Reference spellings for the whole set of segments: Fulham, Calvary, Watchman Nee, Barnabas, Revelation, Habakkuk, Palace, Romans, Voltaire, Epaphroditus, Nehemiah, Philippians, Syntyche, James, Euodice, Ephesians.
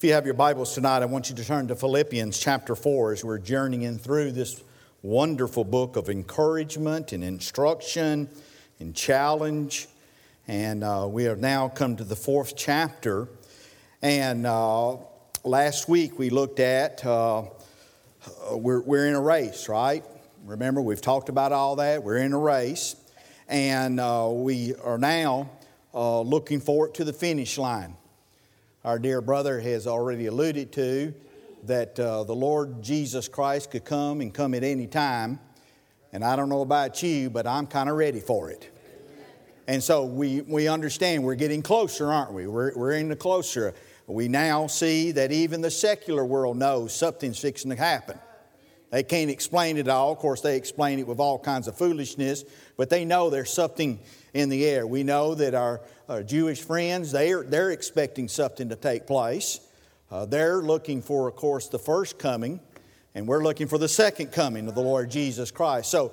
If you have your Bibles tonight, I want you to turn to Philippians chapter 4 as we're journeying through this wonderful book of encouragement and instruction and challenge. And we have now come to the fourth chapter. And last week we looked at, we're in a race, right? Remember, we've talked about all that. We're in a race. And we are now looking forward to the finish line. Our dear brother has already alluded to that the Lord Jesus Christ could come and come at any time. And I don't know about you, but I'm kind of ready for it. And so we understand we're getting closer, aren't we? We're in the closer. We now see that even the secular world knows something's fixing to happen. They can't explain it all. Of course, they explain it with all kinds of foolishness, but they know there's something in the air. We know that our Jewish friends, they're expecting something to take place. They're looking for, of course, the first coming, and we're looking for the second coming of the Lord Jesus Christ. So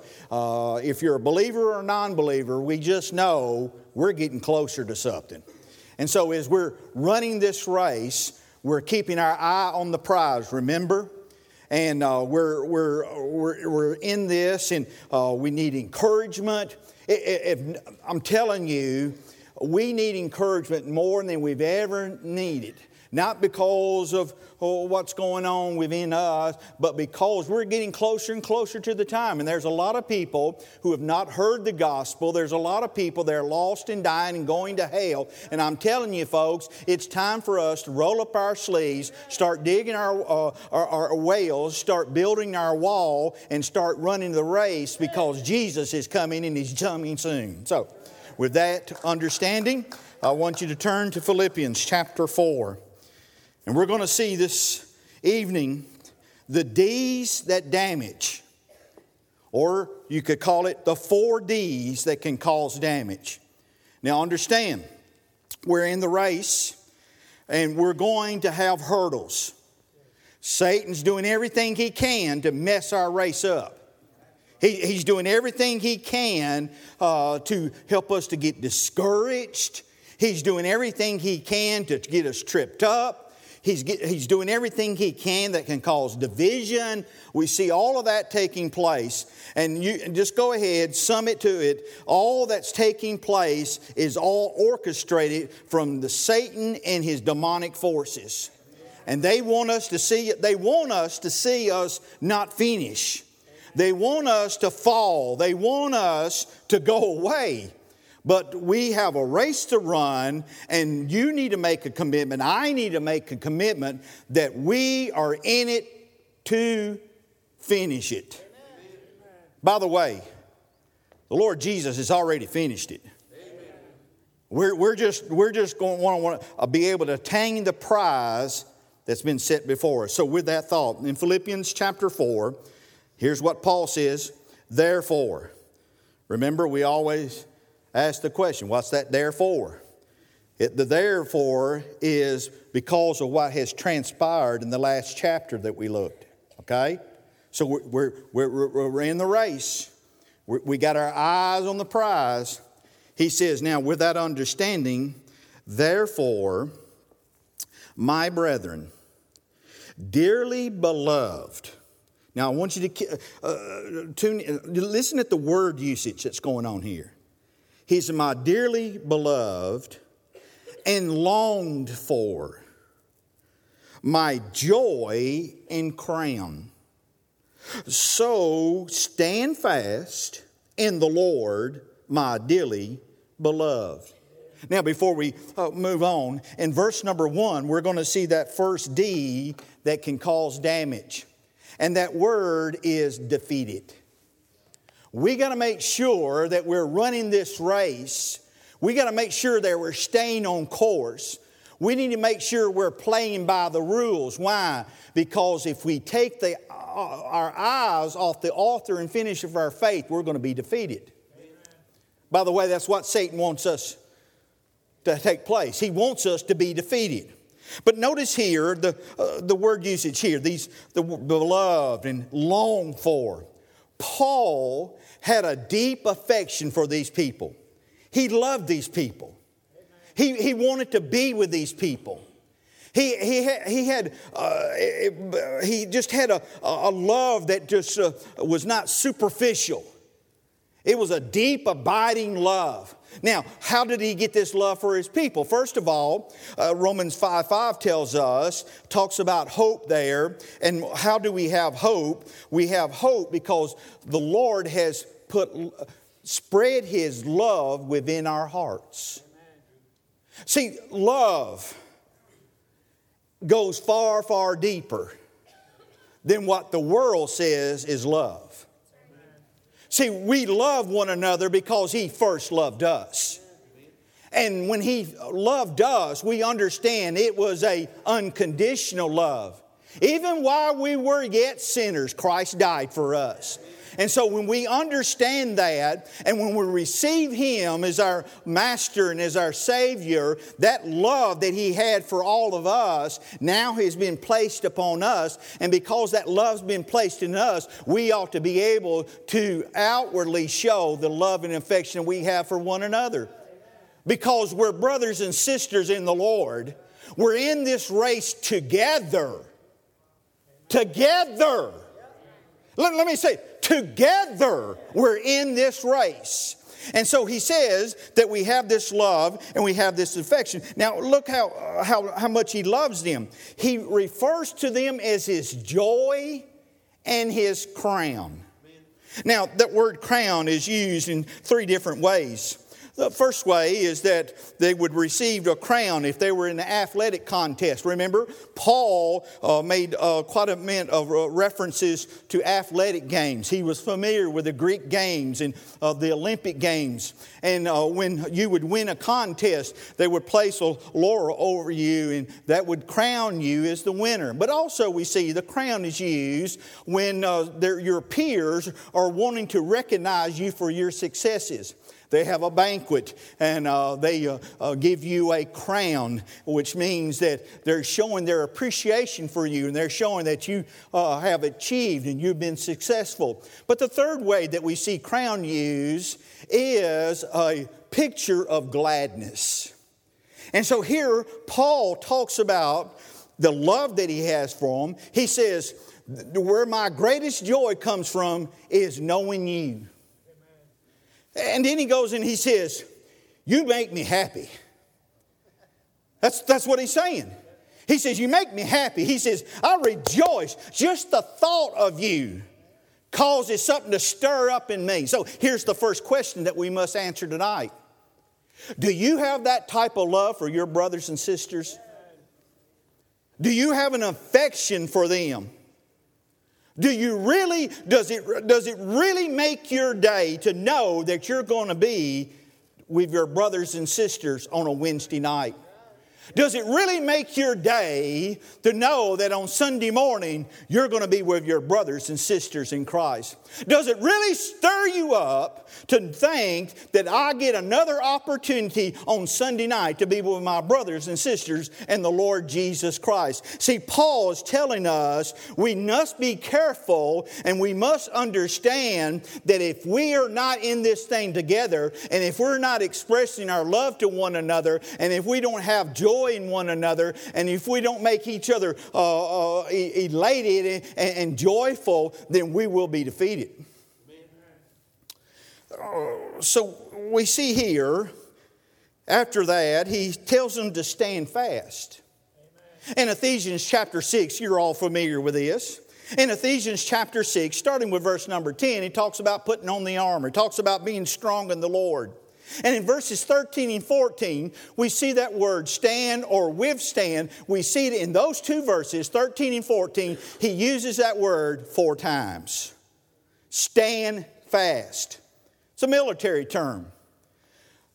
if you're a believer or a non-believer, we just know we're getting closer to something. And so as we're running this race, we're keeping our eye on the prize, remember? And we're in this, and we need encouragement. If I'm telling you, we need encouragement more than we've ever needed. Not because of what's going on within us, but because we're getting closer and closer to the time. And there's a lot of people who have not heard the gospel. There's a lot of people that are lost and dying and going to hell. And I'm telling you, folks, it's time for us to roll up our sleeves, start digging our wells, start building our wall, and start running the race because Jesus is coming and He's coming soon. So, with that understanding, I want you to turn to Philippians chapter 4. And we're going to see this evening the D's that damage. Or you could call it the four D's that can cause damage. Now understand, we're in the race and we're going to have hurdles. Satan's doing everything he can to mess our race up. He's doing everything he can to help us to get discouraged. He's doing everything he can to get us tripped up. He's doing everything he can that can cause division. We see all of that taking place. And you just go ahead, sum it to it. All that's taking place is all orchestrated from the Satan and his demonic forces. And they want us to see it. They want us to see us not finish. They want us to fall. They want us to go away. But we have a race to run, and you need to make a commitment. I need to make a commitment that we are in it to finish it. Amen. By the way, the Lord Jesus has already finished it. Amen. We're just going to want to be able to attain the prize that's been set before us. So with that thought, in Philippians chapter 4, here's what Paul says, therefore, remember we always ask the question, what's that therefore? The therefore is because of what has transpired in the last chapter that we looked. Okay? So we're in the race. We got our eyes on the prize. He says, now with that understanding, therefore, my brethren, dearly beloved. Now I want you to listen at the word usage that's going on here. He's my dearly beloved and longed for, my joy and crown. So stand fast in the Lord, my dearly beloved. Now, before we move on, in verse number 1, we're going to see that first D that can cause damage. And that word is defeated. We got to make sure that we're running this race. We got to make sure that we're staying on course. We need to make sure we're playing by the rules. Why? Because if we take our eyes off the author and finisher of our faith, we're going to be defeated. Amen. By the way, that's what Satan wants us to take place. He wants us to be defeated. But notice here the word usage here. The beloved and longed for. Paul had a deep affection for these people. He loved these people. He wanted to be with these people. He just had a love that just was not superficial. It was a deep, abiding love. Now, how did he get this love for his people? First of all, Romans 5:5 tells us, talks about hope there. And how do we have hope? We have hope because the Lord has spread His love within our hearts. Amen. See, love goes far, far deeper than what the world says is love. See, we love one another because He first loved us. And when He loved us, we understand it was an unconditional love. Even while we were yet sinners, Christ died for us. And so when we understand that, and when we receive Him as our Master and as our Savior, that love that He had for all of us now has been placed upon us. And because that love's been placed in us, we ought to be able to outwardly show the love and affection we have for one another. Because we're brothers and sisters in the Lord. We're in this race together. Together. Let me say, together we're in this race. And so he says that we have this love and we have this affection. Now look how much he loves them. He refers to them as his joy and his crown. Now that word crown is used in three different ways. The first way is that they would receive a crown if they were in the athletic contest. Remember, Paul made quite a bit of references to athletic games. He was familiar with the Greek games and the Olympic games. And when you would win a contest, they would place a laurel over you, and that would crown you as the winner. But also we see the crown is used when your peers are wanting to recognize you for your successes. They have a banquet and they give you a crown, which means that they're showing their appreciation for you and they're showing that you have achieved and you've been successful. But the third way that we see crown used is a picture of gladness. And so here Paul talks about the love that he has for them. He says, where my greatest joy comes from is knowing you. And then he goes and he says, you make me happy. That's what he's saying. He says, you make me happy. He says, I rejoice. Just the thought of you causes something to stir up in me. So here's the first question that we must answer tonight. Do you have that type of love for your brothers and sisters? Do you have an affection for them? Does it really make your day to know that you're going to be with your brothers and sisters on a Wednesday night? Does it really make your day to know that on Sunday morning you're going to be with your brothers and sisters in Christ? Does it really stir you up to think that I get another opportunity on Sunday night to be with my brothers and sisters and the Lord Jesus Christ? See, Paul is telling us we must be careful and we must understand that if we are not in this thing together and if we're not expressing our love to one another and if we don't have joy in one another, and if we don't make each other elated and joyful, then we will be defeated. So we see here, after that, he tells them to stand fast. In Ephesians chapter 6, you're all familiar with this. In Ephesians chapter 6, starting with verse number 10, he talks about putting on the armor. He talks about being strong in the Lord. And in verses 13 and 14, we see that word stand or withstand. We see it in those two verses, 13 and 14. He uses that word 4 times. Stand fast. It's a military term.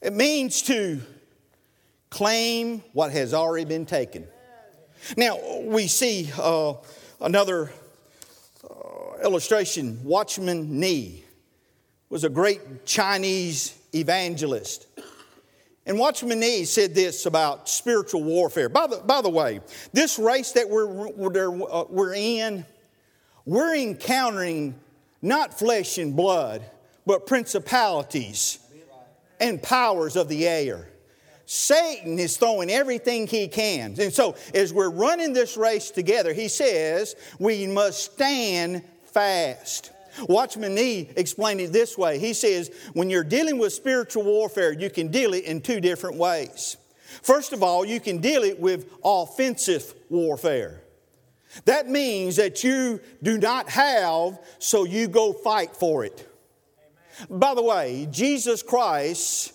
It means to claim what has already been taken. Now, we see another illustration. Watchman Nee was a great Chinese evangelist. And Watchman Nee said this about spiritual warfare. By the way, this race that we're in, we're encountering not flesh and blood, but principalities and powers of the air. Satan is throwing everything he can. And so as we're running this race together, he says we must stand fast. Watchman Nee explained it this way. He says when you're dealing with spiritual warfare, you can deal it in two different ways. First of all, you can deal it with offensive warfare. That means that you do not have, so you go fight for it. Amen. By the way, Jesus Christ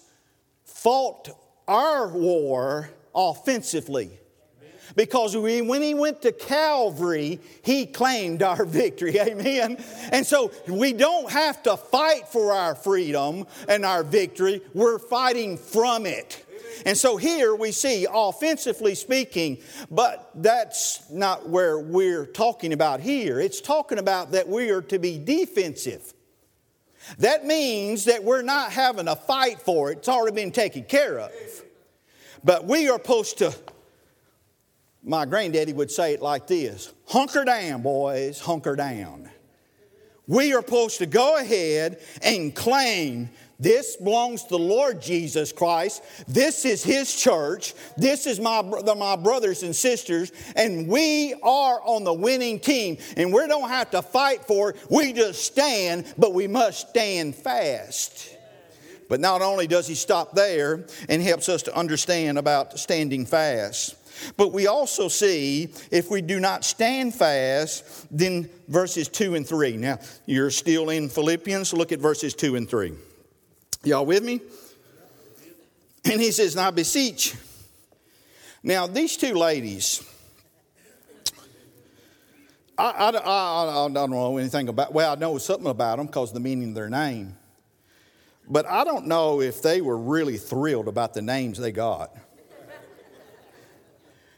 fought our war offensively. Amen. Because when He went to Calvary, He claimed our victory. Amen? And so we don't have to fight for our freedom and our victory. We're fighting from it. And so here we see, offensively speaking, but that's not where we're talking about here. It's talking about that we are to be defensive. That means that we're not having a fight for it. It's already been taken care of. But we are supposed to, my granddaddy would say it like this, hunker down, boys, hunker down. We are supposed to go ahead and claim this belongs to the Lord Jesus Christ. This is His church. This is my brothers and sisters. And we are on the winning team. And we don't have to fight for it. We just stand, but we must stand fast. But not only does he stop there and helps us to understand about standing fast, but we also see if we do not stand fast, then verses 2 and 3. Now, you're still in Philippians. Look at verses 2 and 3. Y'all with me? And he says, "Now beseech." Now these two ladies, I don't know anything about. Well, I know something about them because of the meaning of their name, but I don't know if they were really thrilled about the names they got.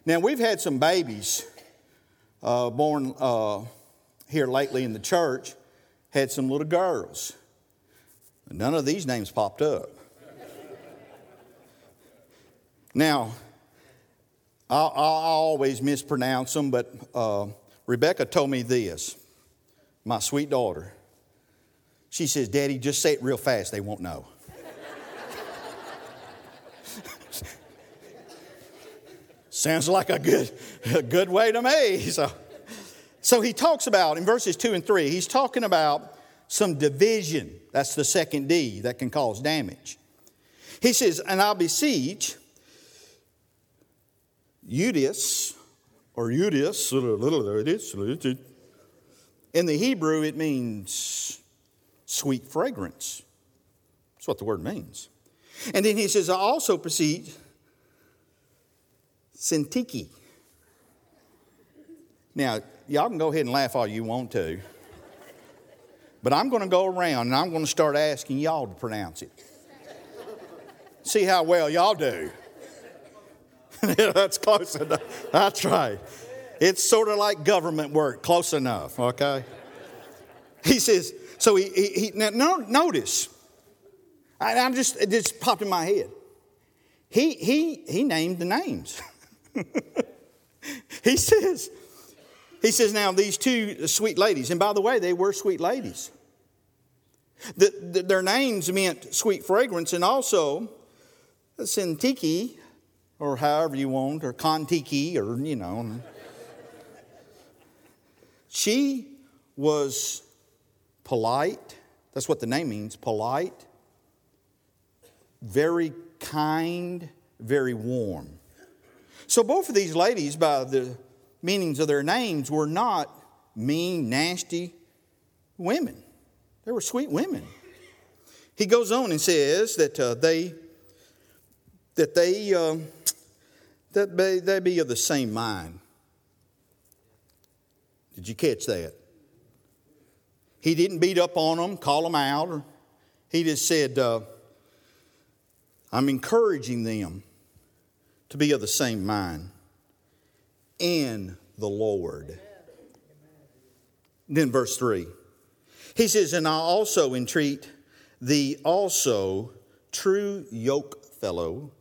Now we've had some babies born here lately in the church. Had some little girls. None of these names popped up. Now, I always mispronounce them, but Rebecca told me this, my sweet daughter. She says, "Daddy, just say it real fast. They won't know." Sounds like a good way to me. So he talks about, in verses 2 and 3, he's talking about some division. That's the second D that can cause damage. He says, "And I beseech Euodice," or Euodice. In the Hebrew, it means sweet fragrance. That's what the word means. And then he says, "I also beseech Syntyche." Now, y'all can go ahead and laugh all you want to. But I'm going to go around and I'm going to start asking y'all to pronounce it. See how well y'all do. That's close enough. That's right. It's sort of like government work. Close enough, okay? He says, so he now notice. It just popped in my head. He named the names. He says, now, these two sweet ladies, and by the way, they were sweet ladies. Their names meant sweet fragrance, and also Syntyche, or however you want, or Syntyche, or, you know. She was polite. That's what the name means, polite. Very kind, very warm. So both of these ladies, by the meanings of their names, were not mean, nasty women. They were sweet women. He goes on and says that they be of the same mind. Did you catch that? He didn't beat up on them, call them out. He just said, "I'm encouraging them to be of the same mind in the Lord." Then verse 3. He says, "And I also entreat thee also, true yoke fellow,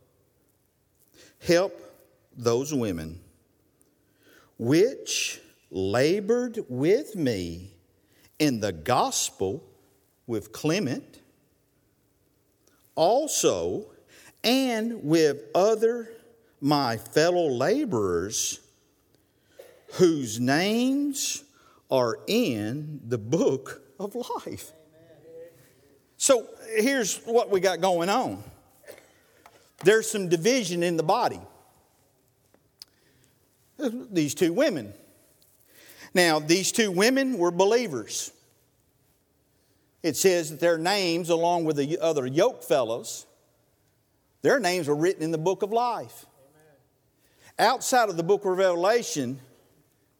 help those women which labored with me in the gospel with Clement, also and with other my fellow laborers whose names are in the book of life. So here's what we got going on. There's some division in the body. These two women. Now, these two women were believers. It says that their names, along with the other yoke fellows, their names were written in the book of life. Amen. Outside of the book of Revelation,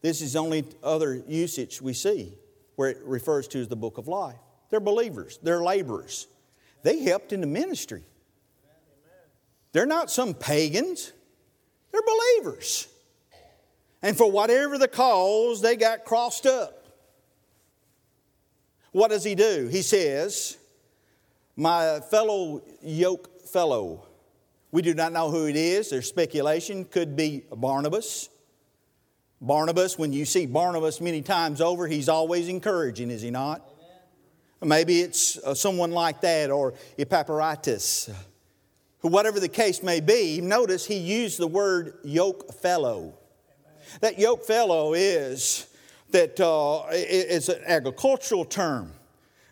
this is the only other usage we see where it refers to as the book of life. They're believers. They're laborers. They helped in the ministry. Amen. They're not some pagans. They're believers. And for whatever the cause, they got crossed up. What does he do? He says, my fellow yoke fellow. We do not know who it is. There's speculation. Could be Barnabas. Barnabas, when you see Barnabas many times over, he's always encouraging, is he not? Amen. Maybe it's someone like that, or Epaphroditus. Whatever the case may be, notice he used the word yoke fellow. Amen. That yoke fellow is... It's an agricultural term.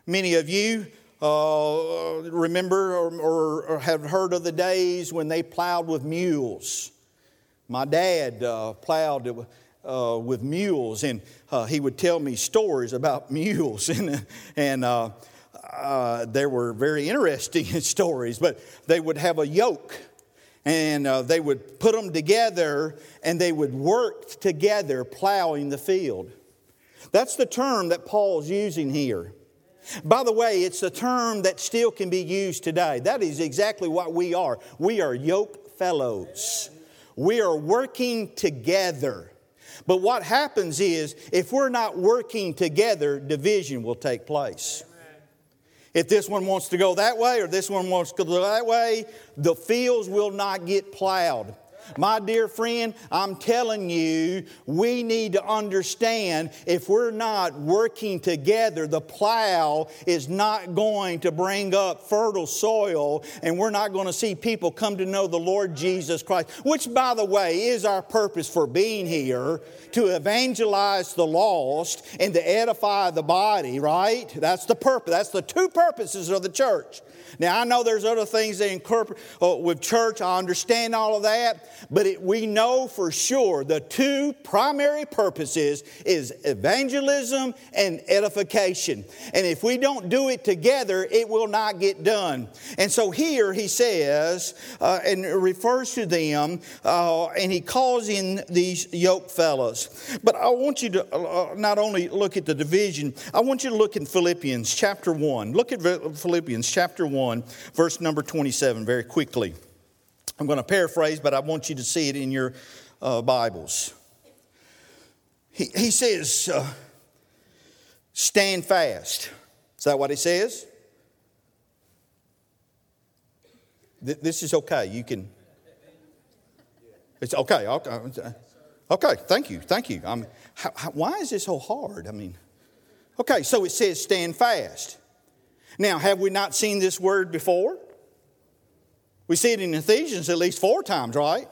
Many of you remember or have heard of the days when they plowed with mules. My dad plowed with mules, and he would tell me stories about mules, and they were very interesting stories. But they would have a yoke, and they would put them together, and they would work together plowing the field. That's the term that Paul's using here. By the way, it's a term that still can be used today. That is exactly what we are. We are yoke fellows. We are working together. But what happens is, if we're not working together, division will take place. If this one wants to go that way or this one wants to go that way, the fields will not get plowed. My dear friend, I'm telling you, we need to understand if we're not working together, the plow is not going to bring up fertile soil, and we're not going to see people come to know the Lord Jesus Christ, which, by the way, is our purpose for being here, to evangelize the lost and to edify the body, right? That's the purpose. That's the two purposes of the church. Now, I know there's other things that incorporate with church. I understand all of that. But we know for sure the two primary purposes is evangelism and edification. And if we don't do it together, it will not get done. And so here he says, and refers to them, and he calls in these yoke fellows. But I want you to not only look at the division, I want you to look in Philippians chapter 1. Look at Philippians chapter 1, verse number 27 very quickly. I'm going to paraphrase, but I want you to see it in your Bibles. He says, stand fast. Is that what he says? This is okay. You can... It's okay. Okay, thank you. Why is this so hard? Okay, so it says stand fast. Now, have we not seen this word before? We see it in Ephesians at least 4 times, right?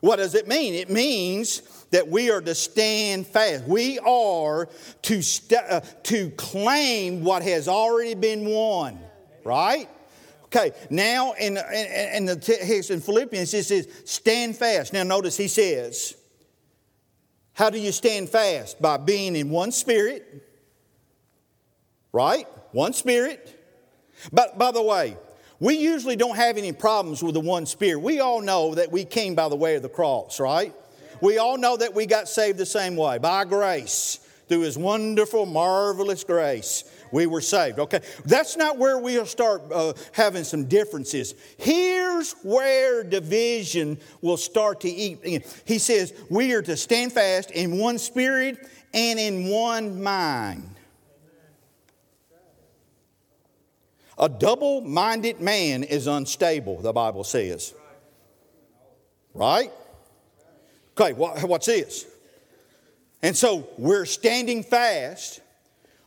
What does it mean? It means that we are to stand fast. We are to claim what has already been won, right? Okay, now in the text in Philippians, it says, stand fast. Now notice he says, how do you stand fast? By being in one spirit, right? One spirit. But by the way, we usually don't have any problems with the one spirit. We all know that we came by the way of the cross, right? We all know that we got saved the same way, by grace, through His wonderful, marvelous grace. We were saved, okay? That's not where we'll start having some differences. Here's where division will start to eat in. He says, we are to stand fast in one spirit and in one mind. A double-minded man is unstable, the Bible says. Right? Okay, what's this? And so we're standing fast.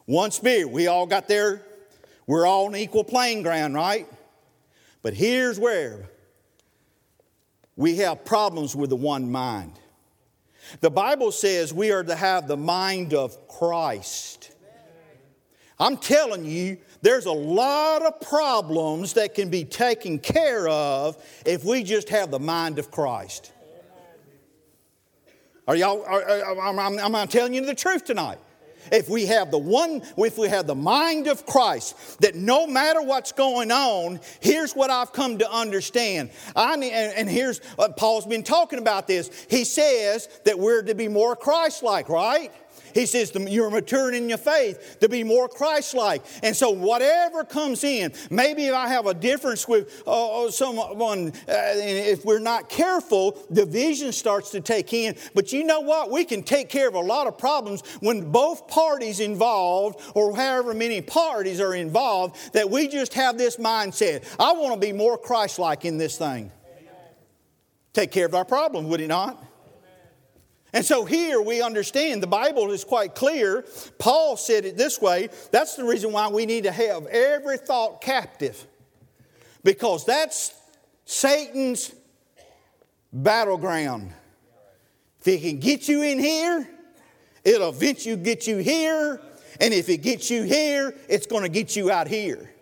One spirit. We all got there. We're all on equal playing ground, right? But here's where we have problems with the one mind. The Bible says we are to have the mind of Christ. I'm telling you, there's a lot of problems that can be taken care of if we just have the mind of Christ. Are y'all? I'm telling you the truth tonight. If we have the mind of Christ, that no matter what's going on, here's what I've come to understand. Here's Paul's been talking about this. He says that we're to be more Christ-like, right? He says you're maturing in your faith to be more Christ-like. And so whatever comes in, maybe if I have a difference with someone, if we're not careful, division starts to take in. But you know what? We can take care of a lot of problems when both parties involved, or however many parties are involved, that we just have this mindset. I want to be more Christ-like in this thing. Amen. Take care of our problem, would it not? And so here we understand the Bible is quite clear. Paul said it this way. That's the reason why we need to have every thought captive. Because that's Satan's battleground. If he can get you in here, it'll eventually get you here. And if it gets you here, it's going to get you out here.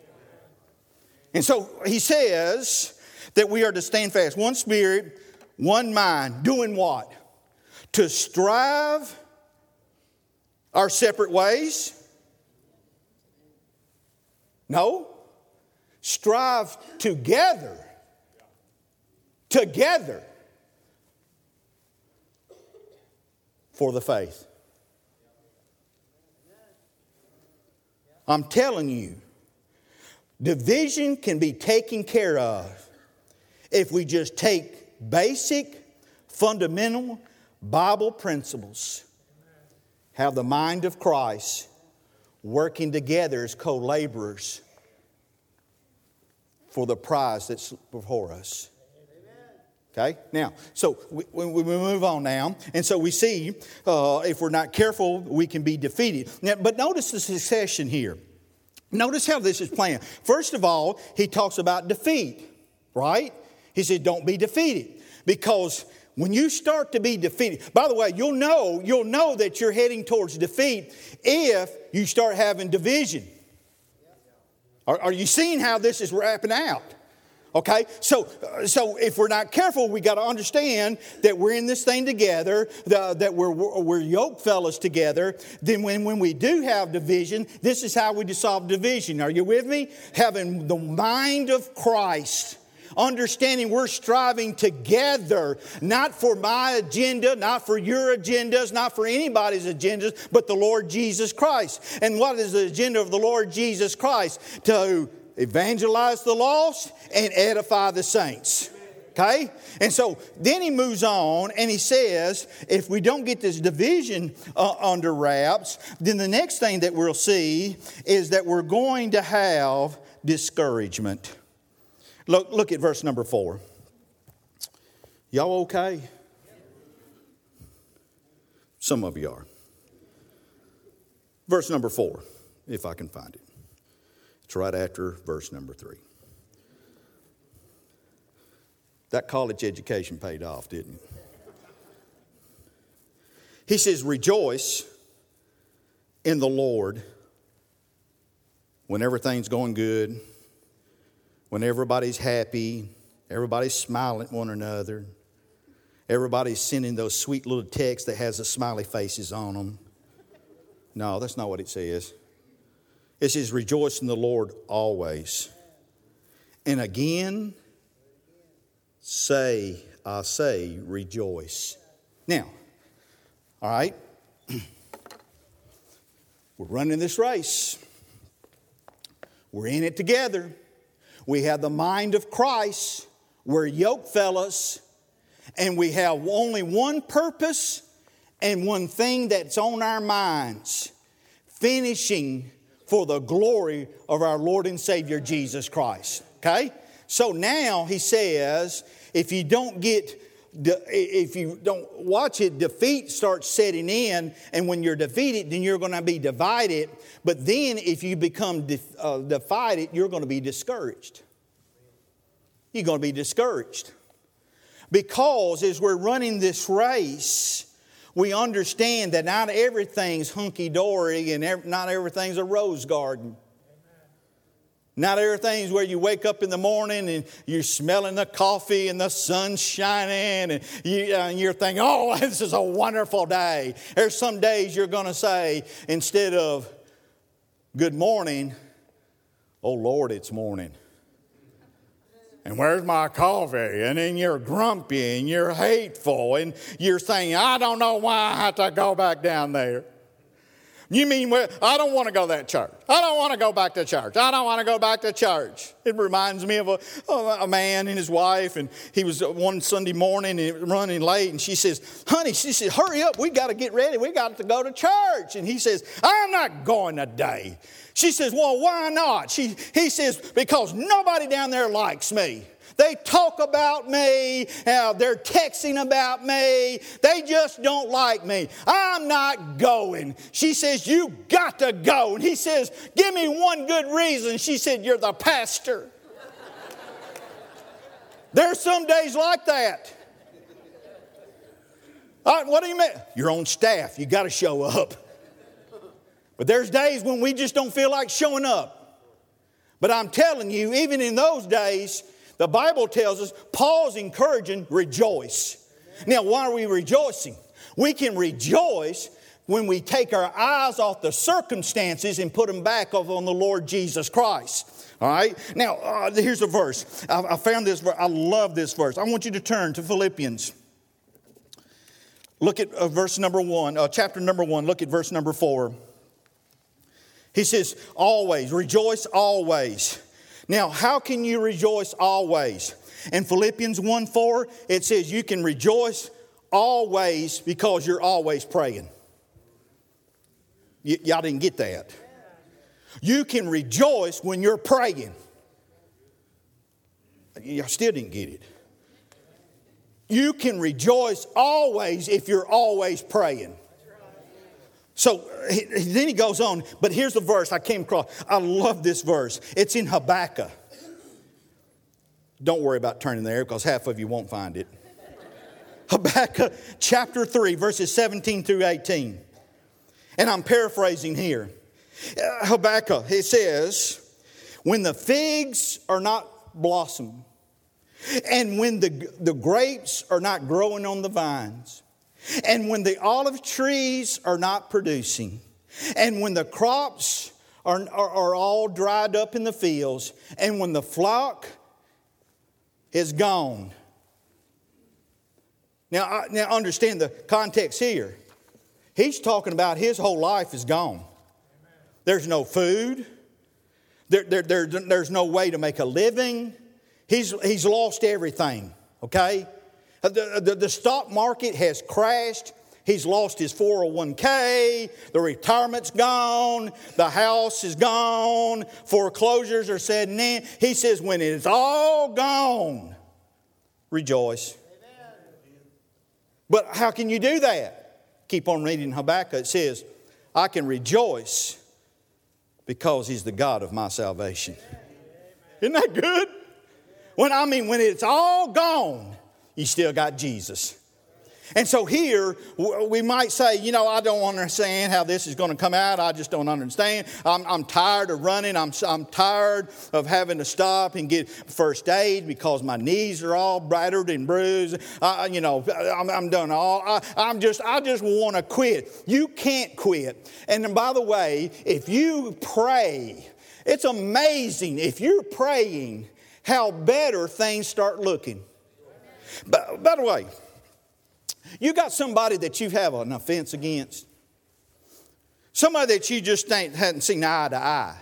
And so he says that we are to stand fast. One spirit, one mind. Doing what? To strive our separate ways? No. Strive together. Together. For the faith. I'm telling you, division can be taken care of if we just take basic, fundamental Bible principles, have the mind of Christ, working together as co-laborers for the prize that's before us. Okay? Now, so we move on now. And so we see, if we're not careful, we can be defeated. Now, but notice the succession here. Notice how this is playing. First of all, he talks about defeat, right? He said, don't be defeated. Because when you start to be defeated, by the way, you'll know that you're heading towards defeat if you start having division. Are you seeing how this is wrapping out? Okay, so if we're not careful, we got to understand that we're in this thing together, that we're yoke fellas together. Then when we do have division, this is how we dissolve division. Are you with me? Having the mind of Christ. Understanding we're striving together, not for my agenda, not for your agendas, not for anybody's agendas, but the Lord Jesus Christ. And what is the agenda of the Lord Jesus Christ? To evangelize the lost and edify the saints. Okay? And so then he moves on and he says, if we don't get this division under wraps, then the next thing that we'll see is that we're going to have discouragement. Look at verse number 4. Y'all okay? Some of you are. Verse number 4, if I can find it. It's right after verse number 3. That college education paid off, didn't it? He says, rejoice in the Lord when everything's going good. When everybody's happy, everybody's smiling at one another, everybody's sending those sweet little texts that has the smiley faces on them. No, that's not what it says. It says, rejoice in the Lord always. And again, I say, rejoice. Now, all right, we're running this race. We're in it together. We have the mind of Christ. We're yoke fellas. And we have only one purpose and one thing that's on our minds. Finishing for the glory of our Lord and Savior Jesus Christ. Okay? So now he says, if you don't watch it, defeat starts setting in. And when you're defeated, then you're going to be divided. But then if you become divided, you're going to be discouraged. you're going to be discouraged. Because as we're running this race, we understand that not everything's hunky-dory and not everything's a rose garden. Not everything's where you wake up in the morning and you're smelling the coffee and the sun's shining and you're thinking, oh, this is a wonderful day. There's some days you're going to say, instead of good morning, oh, Lord, it's morning. And where's my coffee? And then you're grumpy and you're hateful and you're saying, I don't know why I have to go back down there. You mean, well, I don't want to go to that church. I don't want to go back to church. I don't want to go back to church. It reminds me of a man and his wife, and he was one Sunday morning and running late, and she says, honey, she said, hurry up. We got to get ready. We got to go to church. And he says, I'm not going today. She says, well, why not? He says, because nobody down there likes me. They talk about me. They're texting about me. They just don't like me. I'm not going. She says, you got to go. And he says, give me one good reason. She said, you're the pastor. There's some days like that. What do you mean? You're on staff. You got to show up. But there's days when we just don't feel like showing up. But I'm telling you, even in those days, the Bible tells us, Paul's encouraging, rejoice. Now, why are we rejoicing? We can rejoice when we take our eyes off the circumstances and put them back on the Lord Jesus Christ. All right? Now, here's a verse. I found this verse. I love this verse. I want you to turn to Philippians. Look at chapter number 1. Look at verse number 4. He says, always, rejoice always. Now, how can you rejoice always? In Philippians 1:4, it says you can rejoice always because you're always praying. Y'all didn't get that. You can rejoice when you're praying. Y'all still didn't get it. You can rejoice always if you're always praying. So then he goes on, but here's the verse I came across. I love this verse. It's in Habakkuk. Don't worry about turning there because half of you won't find it. Habakkuk chapter 3, verses 17 through 18. And I'm paraphrasing here. Habakkuk, it says, when the figs are not blossomed, and when the grapes are not growing on the vines, and when the olive trees are not producing, and when the crops are all dried up in the fields, and when the flock is gone. Now understand the context here. He's talking about his whole life is gone. There's no food. There's no way to make a living. He's lost everything, okay? The stock market has crashed. He's lost his 401k. The retirement's gone. The house is gone. Foreclosures are setting in. He says, when it's all gone, rejoice. Amen. But how can you do that? Keep on reading Habakkuk. It says, I can rejoice because He's the God of my salvation. Amen. Isn't that good? When it's all gone, you still got Jesus. And so here, we might say, you know, I don't understand how this is going to come out. I just don't understand. I'm tired of running. I'm tired of having to stop and get first aid because my knees are all battered and bruised. I'm done all. I just want to quit. You can't quit. And by the way, if you pray, it's amazing if you're praying how better things start looking. By the way, you got somebody that you have an offense against. Somebody that you just hadn't seen eye to eye.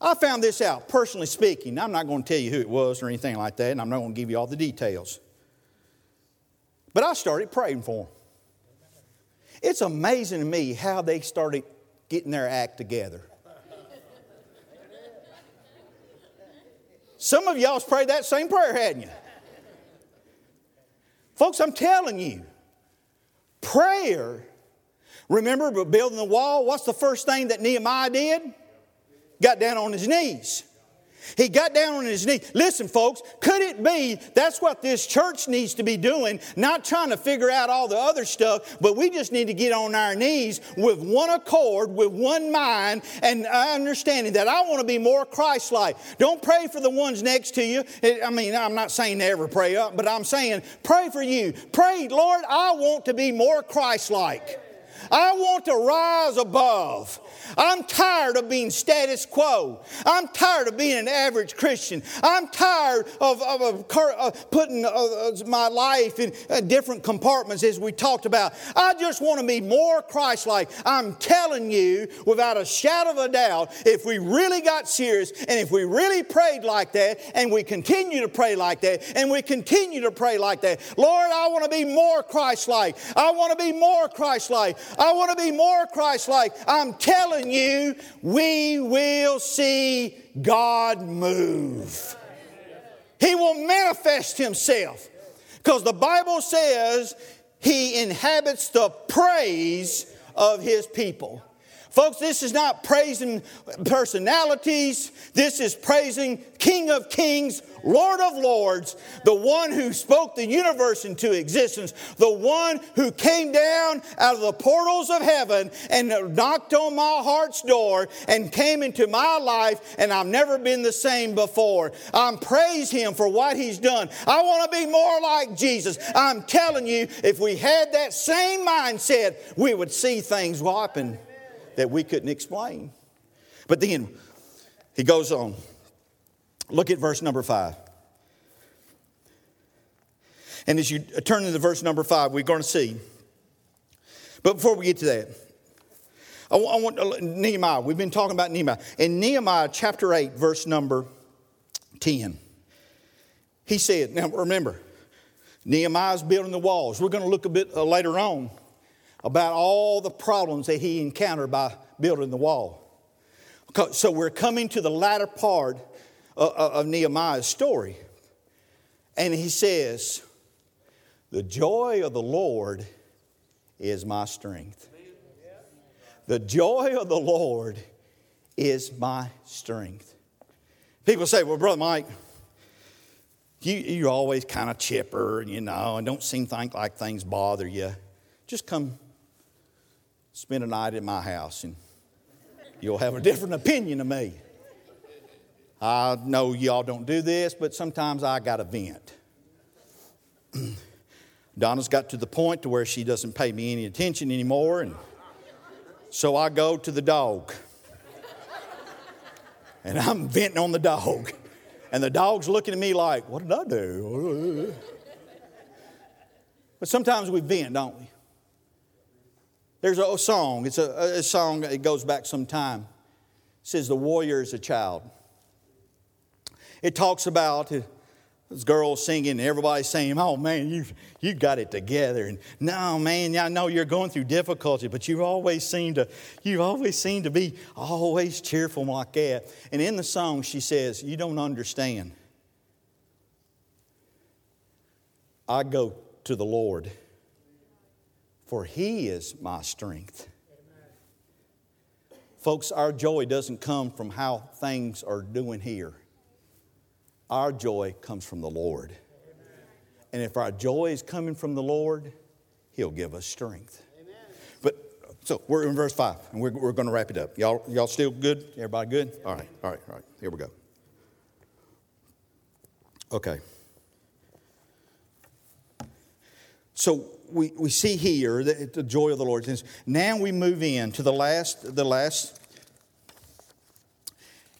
I found this out, personally speaking. I'm not going to tell you who it was or anything like that, and I'm not going to give you all the details. But I started praying for them. It's amazing to me how they started getting their act together. Some of y'all's prayed that same prayer, hadn't you? Folks, I'm telling you, prayer, remember building the wall, what's the first thing that Nehemiah did? Got down on his knees. He got down on his knees. Listen, folks, could it be that's what this church needs to be doing, not trying to figure out all the other stuff, but we just need to get on our knees with one accord, with one mind, and understanding that I want to be more Christ-like. Don't pray for the ones next to you. I mean, I'm not saying to ever pray up, but I'm saying pray for you. Pray, Lord, I want to be more Christ-like. I want to rise above. I'm tired of being status quo. I'm tired of being an average Christian. I'm tired of putting my life in different compartments as we talked about. I just want to be more Christ-like. I'm telling you, without a shadow of a doubt, if we really got serious and if we really prayed like that and we continue to pray like that and we continue to pray like that, Lord, I want to be more Christ-like. I want to be more Christ-like. I want to be more Christ-like. I'm telling you, we will see God move. He will manifest Himself. Because the Bible says He inhabits the praise of His people. Folks, this is not praising personalities. This is praising King of Kings, Lord of Lords, the one who spoke the universe into existence, the one who came down out of the portals of heaven and knocked on my heart's door and came into my life, and I've never been the same before. I praise Him for what He's done. I want to be more like Jesus. I'm telling you, if we had that same mindset, we would see things happen that we couldn't explain. But then he goes on. Look at verse number 5. And as you turn into verse number 5, we're going to see. But before we get to that, I want Nehemiah. We've been talking about Nehemiah. In Nehemiah chapter 8, verse number 10, he said, now remember, Nehemiah's building the walls. We're going to look a bit later on about all the problems that he encountered by building the wall. So we're coming to the latter part of Nehemiah's story. And he says, the joy of the Lord is my strength. The joy of the Lord is my strength. People say, well, Brother Mike, you're always kind of chipper, you know, and don't seem think like things bother you. Just come spend a night at my house and you'll have a different opinion of me. I know y'all don't do this, but sometimes I got to vent. Donna's got to the point to where she doesn't pay me any attention anymore, and so I go to the dog. And I'm venting on the dog. And the dog's looking at me like, what did I do? But sometimes we vent, don't we? There's a song. It's a song. It goes back some time. It says, the warrior is a child. It talks about this girl singing, everybody saying, oh, man, you got it together. And no, man, I know you're going through difficulty, but you've always seemed to be always cheerful like that. And in the song, she says, you don't understand. I go to the Lord, for He is my strength. Amen. Folks, our joy doesn't come from how things are doing here. Our joy comes from the Lord. Amen. And if our joy is coming from the Lord, He'll give us strength. Amen. But so we're in verse 5, and we're going to wrap it up. Y'all still good? Everybody good? Amen. All right. Here we go. Okay. So we see here the joy of the Lord. Now we move in to the last.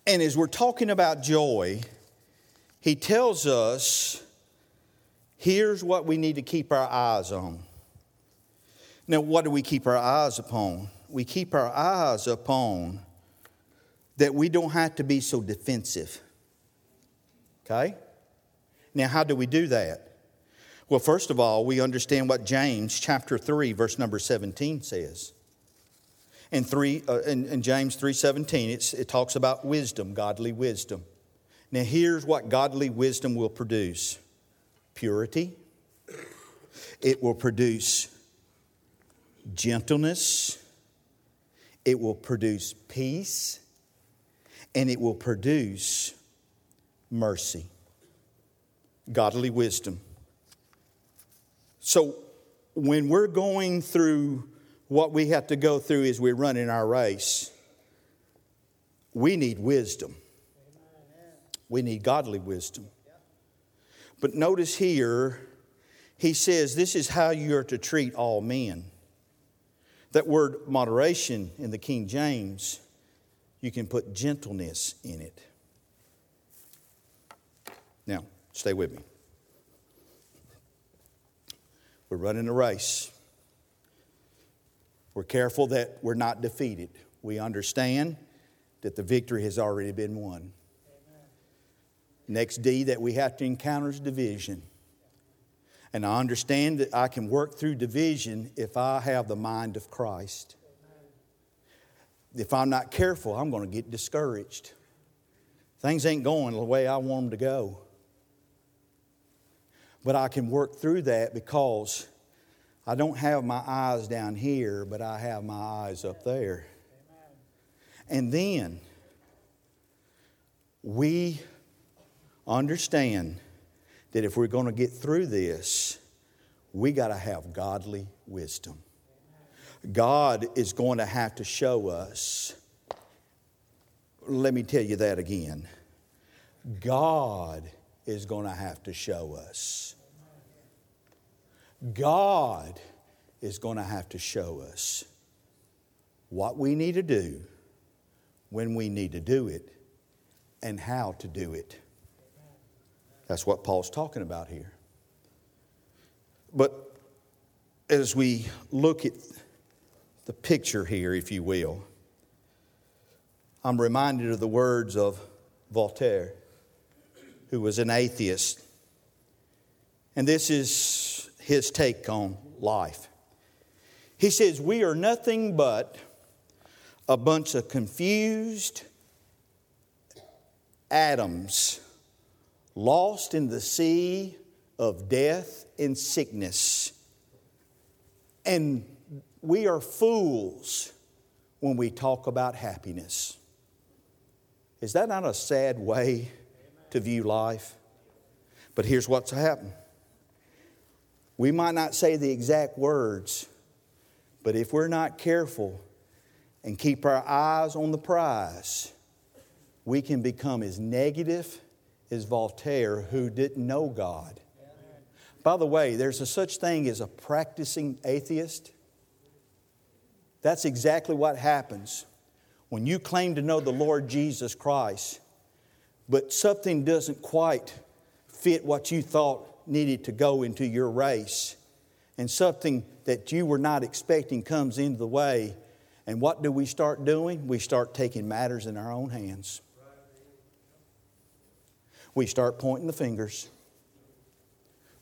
And as we're talking about joy, he tells us, here's what we need to keep our eyes on. Now, what do we keep our eyes upon? We keep our eyes upon that we don't have to be so defensive. Okay? Now, how do we do that? Well, first of all, we understand what James chapter 3, verse number 17 says. In James 3:17, it talks about wisdom, godly wisdom. Now, here's what godly wisdom will produce. Purity. It will produce gentleness. It will produce peace. And it will produce mercy, godly wisdom. So when we're going through what we have to go through as we're running our race, we need wisdom. We need godly wisdom. But notice here, he says this is how you are to treat all men. That word moderation in the King James, you can put gentleness in it. Now, stay with me. We're running a race. We're careful that we're not defeated. We understand that the victory has already been won. Next D that we have to encounter is division. And I understand that I can work through division if I have the mind of Christ. If I'm not careful, I'm going to get discouraged. Things ain't going the way I want them to go. But I can work through that because I don't have my eyes down here, but I have my eyes up there. And then we understand that if we're going to get through this, we got to have godly wisdom. God is going to have to show us. Let me tell you that again. God is going to have to show us. God is going to have to show us what we need to do, when we need to do it, and how to do it. That's what Paul's talking about here. But as we look at the picture here, if you will, I'm reminded of the words of Voltaire, who was an atheist. And this is his take on life. He says, we are nothing but a bunch of confused atoms lost in the sea of death and sickness. And we are fools when we talk about happiness. Is that not a sad way to view life? But here's what's happened. We might not say the exact words, but if we're not careful and keep our eyes on the prize, we can become as negative is Voltaire, who didn't know God. By the way, there's a such thing as a practicing atheist. That's exactly what happens when you claim to know the Lord Jesus Christ, but something doesn't quite fit what you thought needed to go into your race, and something that you were not expecting comes into the way. And what do we start doing? We start taking matters in our own hands. We start pointing the fingers.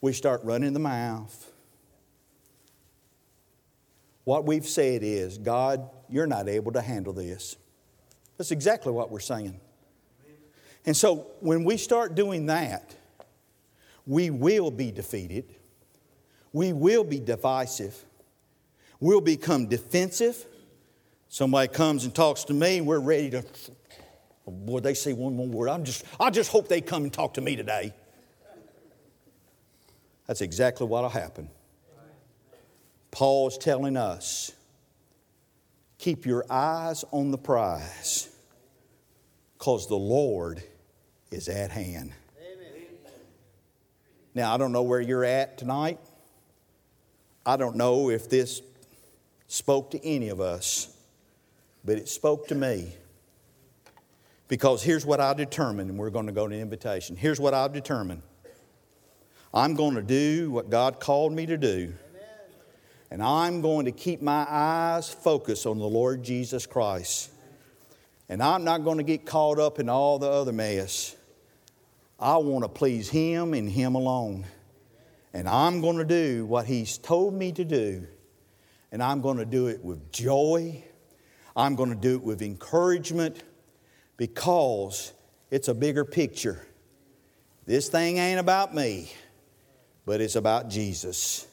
We start running the mouth. What we've said is, God, you're not able to handle this. That's exactly what we're saying. And so when we start doing that, we will be defeated. We will be divisive. We'll become defensive. Somebody comes and talks to me, and we're ready to... Oh boy, they say one more word. I just hope they come and talk to me today. That's exactly what'll happen. Paul's telling us, keep your eyes on the prize, because the Lord is at hand. Amen. Now, I don't know where you're at tonight. I don't know if this spoke to any of us, but it spoke to me. Because here's what I determined, and we're going to go to invitation. Here's what I've determined. I'm going to do what God called me to do. Amen. And I'm going to keep my eyes focused on the Lord Jesus Christ. And I'm not going to get caught up in all the other mess. I want to please Him and Him alone. And I'm going to do what He's told me to do. And I'm going to do it with joy. I'm going to do it with encouragement. Because it's a bigger picture. This thing ain't about me, but it's about Jesus.